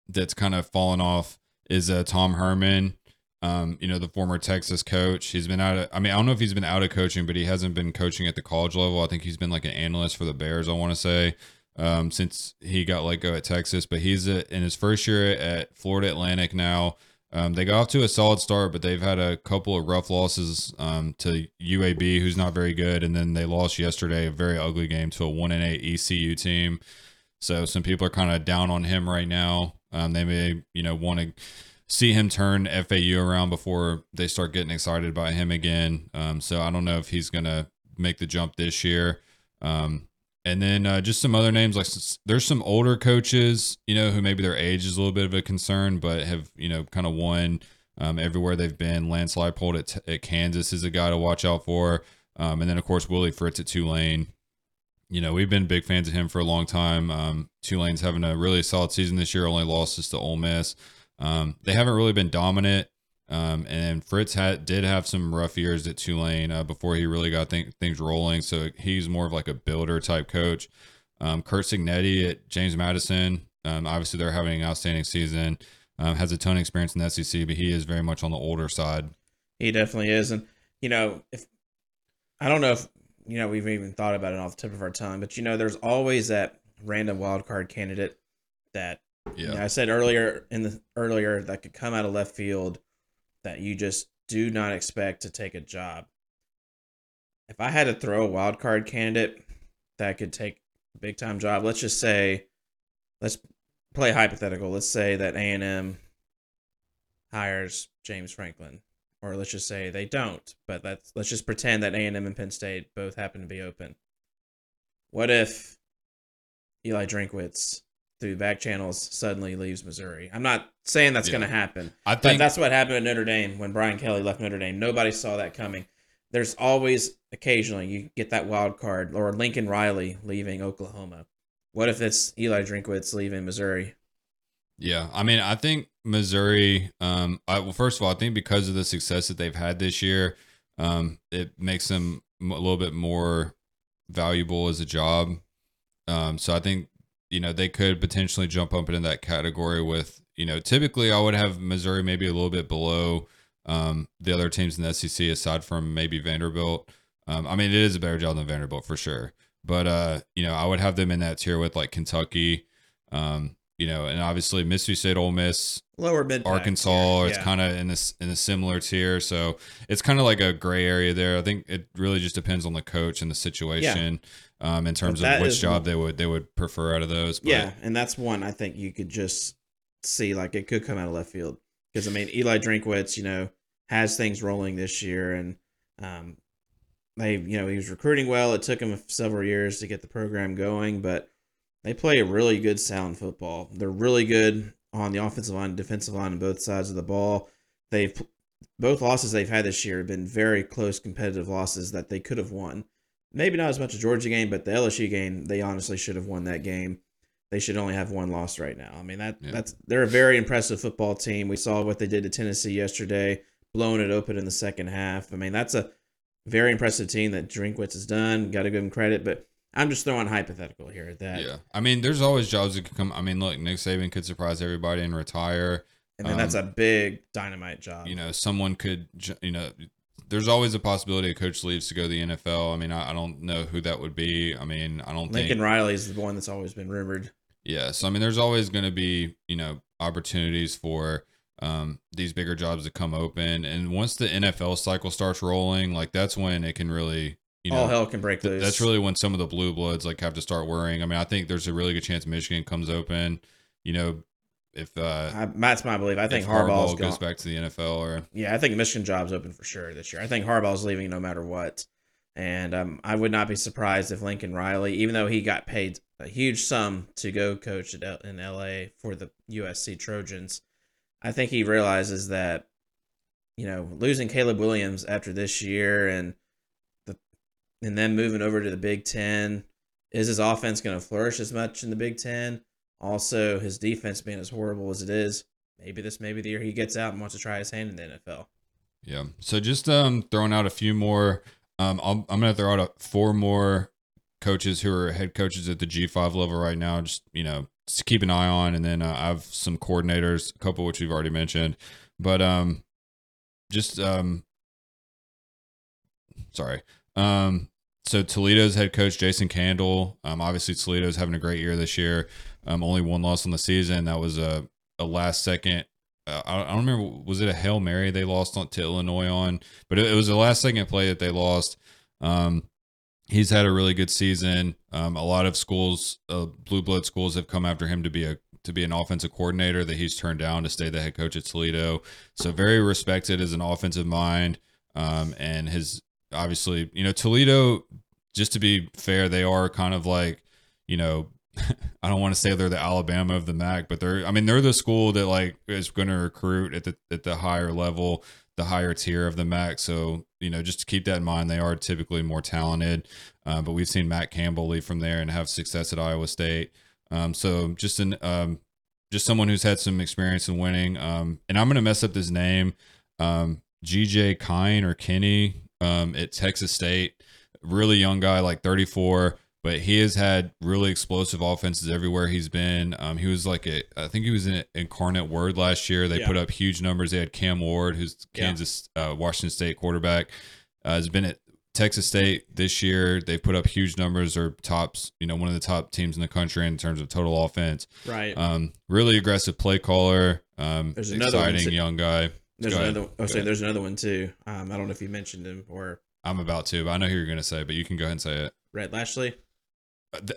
that's kind of fallen off is uh, Tom Herman, um, you know, the former Texas coach. He's been out of, I mean, I don't know if he's been out of coaching, but he hasn't been coaching at the college level. I think he's been like an analyst for the Bears, I want to say, um, since he got let go at Texas. But he's a, in his first year at Florida Atlantic now. Um, they got off to a solid start, but they've had a couple of rough losses um, to U A B, who's not very good, and then they lost yesterday a very ugly game to a one and eight E C U team. So some people are kind of down on him right now. Um, they may, you know, want to see him turn F A U around before they start getting excited about him again. Um, so I don't know if he's gonna make the jump this year. Um, and then uh, just some other names, like there's some older coaches, you know, who maybe their age is a little bit of a concern, but have, you know, kind of won um, everywhere they've been. Lance Leipold at, at Kansas is a guy to watch out for. Um, and then, of course, Willie Fritz at Tulane. You know, we've been big fans of him for a long time. Um, Tulane's having a really solid season this year, only lost just to Ole Miss. Um, they haven't really been dominant. Um, and Fritz had, did have some rough years at Tulane uh, before he really got th- things rolling. So he's more of like a builder type coach. Um, Kurt Cignetti at James Madison. Um, obviously they're having an outstanding season, um, has a ton of experience in the S E C, but he is very much on the older side. He definitely is. And, you know, if I don't know if, you know, we've even thought about it off the tip of our tongue, but, you know, there's always that random wild card candidate that yeah. you know, I said earlier in the earlier that could come out of left field that you just do not expect to take a job. If I had to throw a wild card candidate that could take a big time job, let's just say, let's play hypothetical. Let's say that A and M hires James Franklin, or let's just say they don't, but that's, let's just pretend that A and M and Penn State both happen to be open. What if Eli Drinkwitz, through back channels, suddenly leaves Missouri? I'm not saying that's yeah. going to happen. I think that's what happened at Notre Dame when Brian Kelly left Notre Dame. Nobody saw that coming. There's always, occasionally, you get that wild card, or Lincoln Riley leaving Oklahoma. What if it's Eli Drinkwitz leaving Missouri? Yeah, I mean, I think Missouri, um, I, well, first of all, I think because of the success that they've had this year, um, it makes them a little bit more valuable as a job. Um, so I think, you know, they could potentially jump up into that category with, you know, typically I would have Missouri maybe a little bit below um, the other teams in the S E C aside from maybe Vanderbilt. Um, I mean, it is a better job than Vanderbilt for sure. But, uh, you know, I would have them in that tier with like Kentucky, um, you know, and obviously Mississippi State, Ole Miss, lower mid, Arkansas, yeah. it's kind of in this in a similar tier. So it's kind of like a gray area there. I think it really just depends on the coach and the situation yeah. um, in terms of which job they would they would prefer out of those. But. Yeah, and that's one I think you could just see like it could come out of left field because I mean Eli Drinkwitz, you know, has things rolling this year, and um, they you know he was recruiting well. It took him several years to get the program going, but. They play a really good sound football. They're really good on the offensive line and defensive line on both sides of the ball. They've both losses they've had this year have been very close competitive losses that they could have won. Maybe not as much a Georgia game, but the L S U game, they honestly should have won that game. They should only have one loss right now. I mean, that yeah. that's they're a very impressive football team. We saw what they did to Tennessee yesterday, blowing it open in the second half. I mean, that's a very impressive team that Drinkwitz has done. Got to give him credit, but I'm just throwing hypothetical here. That yeah, I mean, there's always jobs that could come. I mean, look, Nick Saban could surprise everybody and retire, and then um, that's a big dynamite job. You know, someone could. You know, there's always a possibility a coach leaves to go to the N F L. I mean, I, I don't know who that would be. I mean, I don't. Lincoln think Lincoln Riley is the one that's always been rumored. Yeah, so I mean, there's always going to be you know opportunities for um, these bigger jobs to come open, and once the N F L cycle starts rolling, like that's when it can really. You know, all hell can break loose. That's really when some of the blue bloods like have to start worrying. I mean, I think there's a really good chance Michigan comes open. You know, if uh, I, that's my belief. I think Harbaugh's Harbaugh goes gone. back to the N F L, or yeah, I think Michigan job's open for sure this year. I think Harbaugh's leaving no matter what, and um, I would not be surprised if Lincoln Riley, even though he got paid a huge sum to go coach in L A for the U S C Trojans, I think he realizes that you know losing Caleb Williams after this year and. And then moving over to the Big Ten, is his offense going to flourish as much in the Big Ten? Also, his defense being as horrible as it is, maybe this may be the year he gets out and wants to try his hand in the N F L. Yeah. So just um, throwing out a few more. Um, I'll, I'm going to throw out a, four more coaches who are head coaches at the G five level right now. Just you know, just keep an eye on. And then uh, I have some coordinators, a couple which we've already mentioned, but um, just um, sorry. Um. So Toledo's head coach, Jason Kendal, um, obviously Toledo's having a great year this year. Um, only one loss on the season. That was a, a last second. Uh, I, I don't remember. Was it a Hail Mary they lost on, to Illinois on, but it, it was a last second play that they lost. Um, he's had a really good season. Um, a lot of schools, uh, blue blood schools have come after him to be a, to be an offensive coordinator that he's turned down to stay the head coach at Toledo. So very respected as an offensive mind. Um, and his, Obviously, you know, Toledo, just to be fair, they are kind of like, you know, I don't want to say they're the Alabama of the M A C, but they're, I mean, they're the school that like is going to recruit at the, at the higher level, the higher tier of the M A C. So, you know, just to keep that in mind, they are typically more talented. Uh, but we've seen Matt Campbell leave from there and have success at Iowa State. Um, so just an, um, just someone who's had some experience in winning. Um, and I'm going to mess up this name, um, G J Kine or Kenny. Um, at Texas State, really young guy, like thirty-four, But he has had really explosive offenses everywhere he's been. Um, he was like a, I think he was an incarnate word last year. They yeah. put up huge numbers. They had Cam Ward, who's Kansas, yeah. uh, Washington State quarterback, uh, has been at Texas State this year. They put up huge numbers, or tops, you know, one of the top teams in the country in terms of total offense. Right. Um, really aggressive play caller. Um, there's another exciting young guy. There's another. I was saying there's another one too. Um, I don't know if you mentioned him or. I'm about to, but I know who you're going to say, but you can go ahead and say it. Rhett Lashley.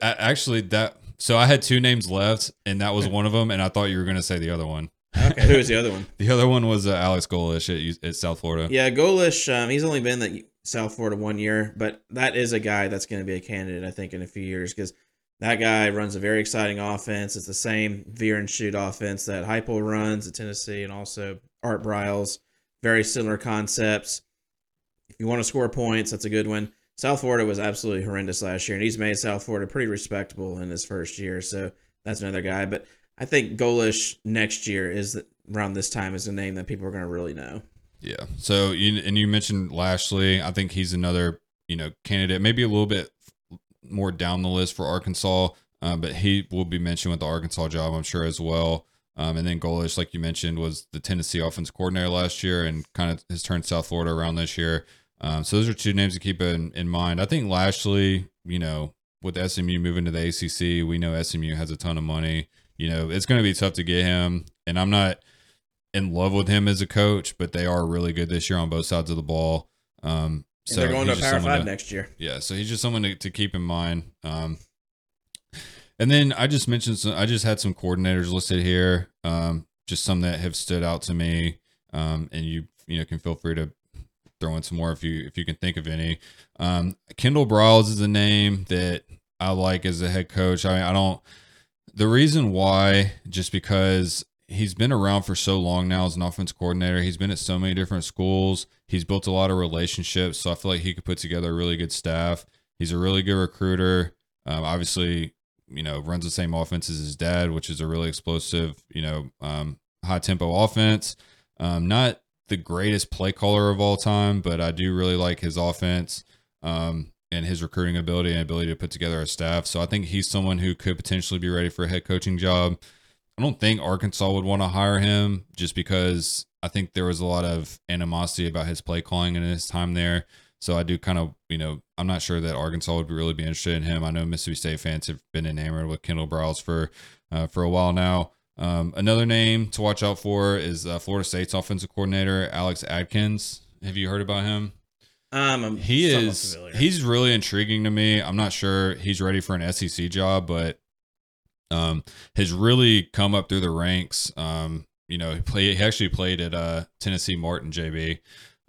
Actually, that so I had two names left, and that was one of them, and I thought you were going to say the other one. Okay, who is the other one? The other one was uh, Alex Golish at, at South Florida. Yeah, Golish. Um, he's only been at South Florida one year, but that is a guy that's going to be a candidate, I think, in a few years, because that guy runs a very exciting offense. It's the same veer and shoot offense that Heupel runs at Tennessee, and also Art Briles. Very similar concepts. If you want to score points, that's a good one. South Florida was absolutely horrendous last year, and he's made South Florida pretty respectable in his first year, so that's another guy. But I think Golish next year is the, around this time is a name that people are going to really know. Yeah. So you and you mentioned Lashley. I think he's another you know candidate, maybe a little bit more down the list for Arkansas, uh, but he will be mentioned with the Arkansas job, I'm sure, as well. Um, and then Golish, like you mentioned, was the Tennessee offensive coordinator last year, and kind of has turned South Florida around this year. Um, so those are two names to keep in, in mind. I think Lashley, you know, with S M U moving to the A C C, we know S M U has a ton of money. You know, it's going to be tough to get him. And I'm not in love with him as a coach, but they are really good this year on both sides of the ball. Um, so and they're going to Power Five to, next year. Yeah, so he's just someone to, to keep in mind. Um, and then I just mentioned some, I just had some coordinators listed here, um, just some that have stood out to me. Um, and you you know can feel free to throw in some more if you if you can think of any. Um, Kendal Briles is a name that I like as a head coach. I mean, I don't. The reason why, just because he's been around for so long now as an offense coordinator, he's been at so many different schools. He's built a lot of relationships, so I feel like he could put together a really good staff. He's a really good recruiter. Um, obviously, you know, runs the same offense as his dad, which is a really explosive, you know, um, high tempo offense. Um, not the greatest play caller of all time, but I do really like his offense um, and his recruiting ability and ability to put together a staff. So I think he's someone who could potentially be ready for a head coaching job. I don't think Arkansas would want to hire him just because I think there was a lot of animosity about his play calling in his time there. So I do kind of, you know, I'm not sure that Arkansas would really be interested in him. I know Mississippi State fans have been enamored with Kendal Briles for, uh, for a while now. Um, another name to watch out for is uh, Florida State's offensive coordinator, Alex Adkins. Have you heard about him? Um, I'm he is, familiar. He's really intriguing to me. I'm not sure he's ready for an S E C job, but um, has really come up through the ranks. Um, you know, he, play, he actually played at uh, Tennessee Martin, J B.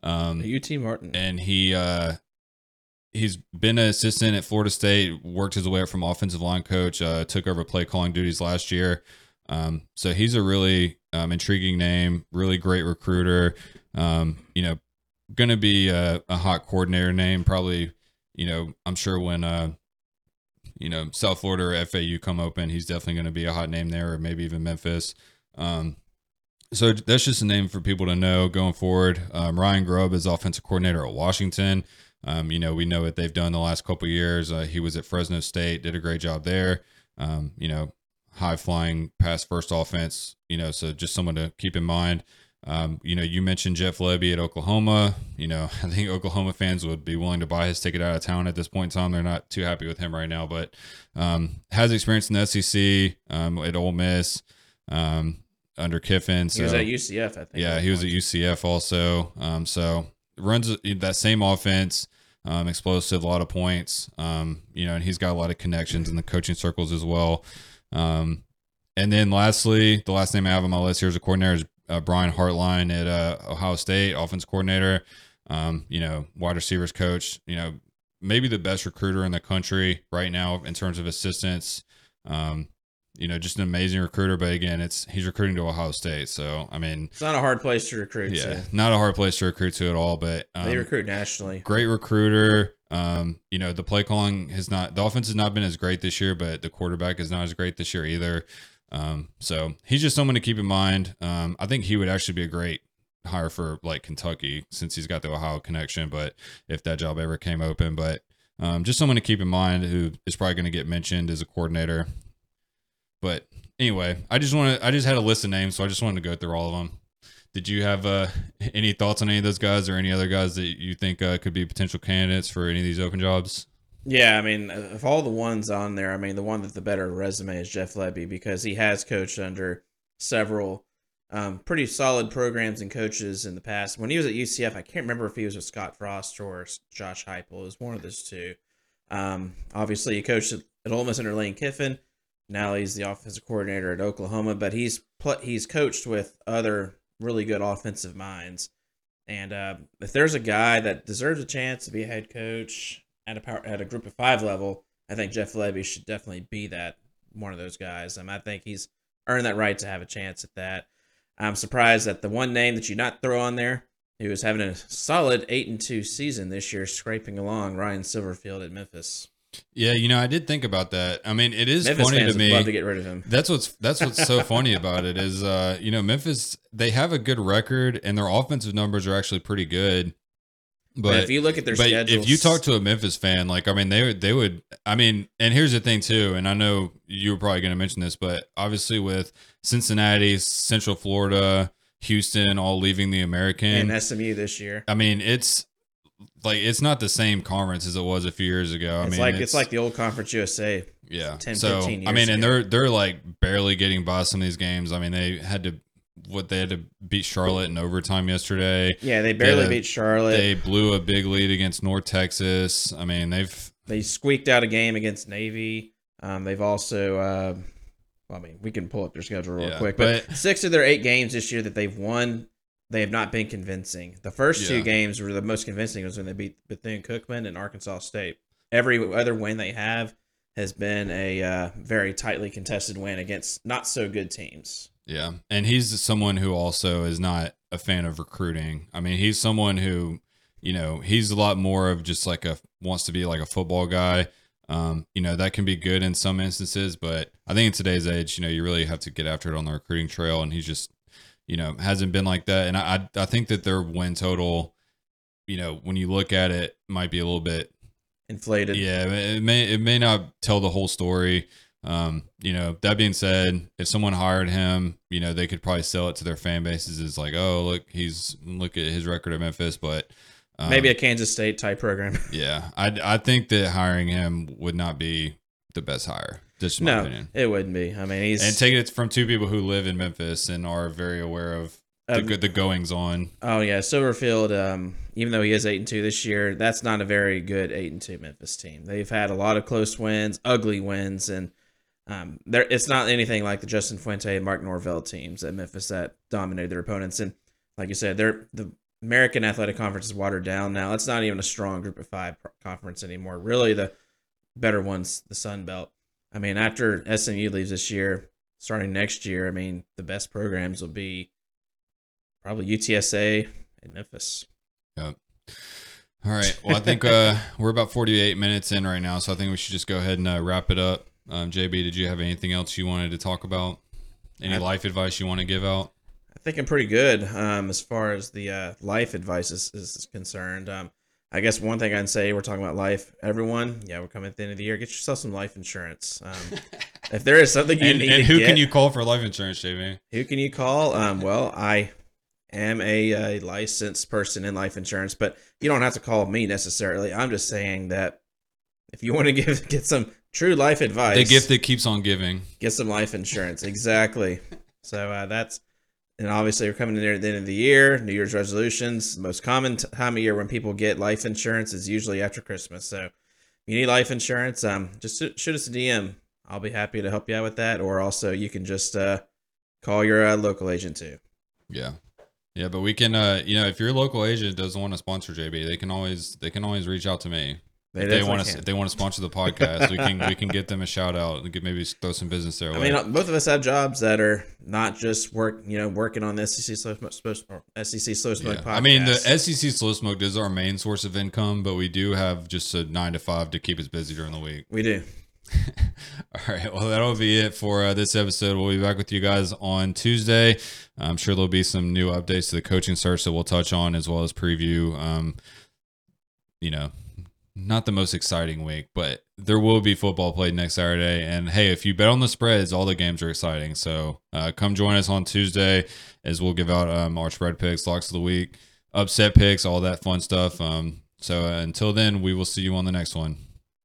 Um, U T Martin. And he, uh, he's been an assistant at Florida State, worked his way up from offensive line coach, uh, took over play calling duties last year. Um, so he's a really, um, intriguing name, really great recruiter, um, you know, going to be a, a hot coordinator name, probably, you know, I'm sure when, uh, you know, South Florida or F A U come open, he's definitely going to be a hot name there, or maybe even Memphis. Um, so that's just a name for people to know going forward. Um, Ryan Grubb is offensive coordinator at Washington. Um, you know, we know what they've done the last couple of years. Uh, he was at Fresno State, did a great job there. Um, you know, high flying pass first offense, you know, so just someone to keep in mind. Um, you know, you mentioned Jeff Lebby at Oklahoma. You know, I think Oklahoma fans would be willing to buy his ticket out of town at this point in time. They're not too happy with him right now, but um, has experience in the S E C um, at Ole Miss um, under Kiffin. So, he was at U C F, I think. Yeah, he was at U C F also. Um, so runs that same offense, um, explosive, a lot of points. Um, you know, and he's got a lot of connections in the coaching circles as well. Um, and then lastly, the last name I have on my list here as a coordinator is uh, Brian Hartline at uh, Ohio State, offense coordinator, um, you know, wide receivers coach, you know, maybe the best recruiter in the country right now in terms of assistants, um, you know, just an amazing recruiter. But again, it's, he's recruiting to Ohio State. So, I mean, it's not a hard place to recruit. Yeah. To. Not a hard place to recruit to at all, but, um, they recruit nationally. Great recruiter. Um, you know, the play calling has not, the offense has not been as great this year, but the quarterback is not as great this year either. Um, so he's just someone to keep in mind. Um, I think he would actually be a great hire for like Kentucky since he's got the Ohio connection, but if that job ever came open, but, Um, just someone to keep in mind who is probably going to get mentioned as a coordinator. But anyway, I just want to, I just had a list of names, so I just wanted to go through all of them. Did you have uh, any thoughts on any of those guys or any other guys that you think uh, could be potential candidates for any of these open jobs? Yeah, I mean, of all the ones on there, I mean, the one with the better resume is Jeff Lebby, because he has coached under several um, pretty solid programs and coaches in the past. When he was at U C F, I can't remember if he was with Scott Frost or Josh Heupel. It was one of those two. Um, obviously, he coached at Ole Miss under Lane Kiffin. Now he's the offensive coordinator at Oklahoma, but he's pl- he's coached with other really good offensive minds. And uh, if there's a guy that deserves a chance to be a head coach at a power, at a group of five level, I think Jeff Lebby should definitely be that, one of those guys. Um, I think he's earned that right to have a chance at that. I'm surprised that the one name that you not throw on there, who is having a solid eight and two season this year, scraping along, Ryan Silverfield at Memphis. Yeah, you know, I did think about that. I mean, it is Memphis funny fans to me. Would love to get rid of him. That's what's that's what's so funny about it is, uh, you know, Memphis, they have a good record and their offensive numbers are actually pretty good. But, but if you look at their schedule, if you talk to a Memphis fan, like, I mean, they they would. I mean, and here's the thing too, and I know you were probably going to mention this, but obviously with Cincinnati, Central Florida, Houston, all leaving the American and S M U this year, I mean, it's. Like, it's not the same conference as it was a few years ago. I it's mean, like, it's, it's like the old Conference U S A. Yeah. ten, so, fifteen years I mean, ago. And they're, they're like barely getting by some of these games. I mean, they had to, what they had to beat Charlotte in overtime yesterday. Yeah. They barely they, beat Charlotte. They blew a big lead against North Texas. I mean, they've, they squeaked out a game against Navy. Um, they've also, uh, well, I mean, we can pull up their schedule real yeah, quick, but, but six of their eight games this year that they've won, they have not been convincing. The first yeah. two games were the most convincing. It was when they beat Bethune-Cookman and Arkansas State. Every other win they have has been a uh, very tightly contested win against not so good teams. Yeah, and he's someone who also is not a fan of recruiting. I mean, he's someone who, you know, he's a lot more of just like a wants to be like a football guy. Um, you know, that can be good in some instances, but I think in today's age, you know, you really have to get after it on the recruiting trail, and he's just. You know, hasn't been like that. And I I think that their win total, you know, when you look at it, might be a little bit inflated. Yeah, it may it may not tell the whole story. Um, you know, that being said, if someone hired him, you know, they could probably sell it to their fan bases as like, oh, look, he's look at his record at Memphis, but um, maybe a Kansas State type program. yeah. I I think that hiring him would not be the best hire. Just in no, my opinion. It wouldn't be. I mean, he's and take it from two people who live in Memphis and are very aware of the, um, the goings on. Oh yeah, Silverfield. Um, even though he is eight and two this year, that's not a very good eight and two Memphis team. They've had a lot of close wins, ugly wins, and um, there it's not anything like the Justin Fuente and Mark Norvell teams at Memphis that dominated their opponents. And like you said, they're the American Athletic Conference is watered down now. It's not even a strong Group of Five conference anymore. Really, the better one's the Sun Belt. I mean, after S M U leaves this year, starting next year, I mean, the best programs will be probably U T S A and Memphis. Yep. All right. Well, I think uh, we're about forty-eight minutes in right now, so I think we should just go ahead and uh, wrap it up. Um, J B, did you have anything else you wanted to talk about? Any I, life advice you want to give out? I think I'm pretty good um, as far as the uh, life advice is, is concerned. Um, I guess one thing I can say, we're talking about life. Everyone, yeah, we're coming at the end of the year. Get yourself some life insurance. Um, if there is something you and, need and to who get, can you call for life insurance, J B? Who can you call? Um, well, I am a, a licensed person in life insurance, but you don't have to call me necessarily. I'm just saying that if you want to give get some true life advice. The gift that keeps on giving. Get some life insurance. Exactly. So uh, that's... And obviously, we're coming in there at the end of the year, New Year's resolutions. The most common t- time of year when people get life insurance is usually after Christmas. So if you need life insurance, um, just shoot us a D M. I'll be happy to help you out with that. Or also, you can just uh, call your uh, local agent too. Yeah. Yeah, but we can, uh, you know, if your local agent doesn't want to sponsor J B, they can always they can always reach out to me. They if they want to. If they want to sponsor the podcast. we can. We can get them a shout out and maybe throw some business their way. I mean, both of us have jobs that are not just work. You know, working on the S E C Slow Smoke, S E C Slow Smoke yeah. podcast. I mean, the S E C Slow Smoke is our main source of income, but we do have just a nine to five to keep us busy during the week. We do. All right. Well, that'll be it for uh, this episode. We'll be back with you guys on Tuesday. I'm sure there'll be some new updates to the coaching search that we'll touch on, as well as preview. Um, you know. not the most exciting week, but there will be football played next Saturday. And hey, if you bet on the spreads, all the games are exciting. So uh, come join us on Tuesday as we'll give out um, our spread picks, locks of the week, upset picks, all that fun stuff. Um, so uh, until then, we will see you on the next one.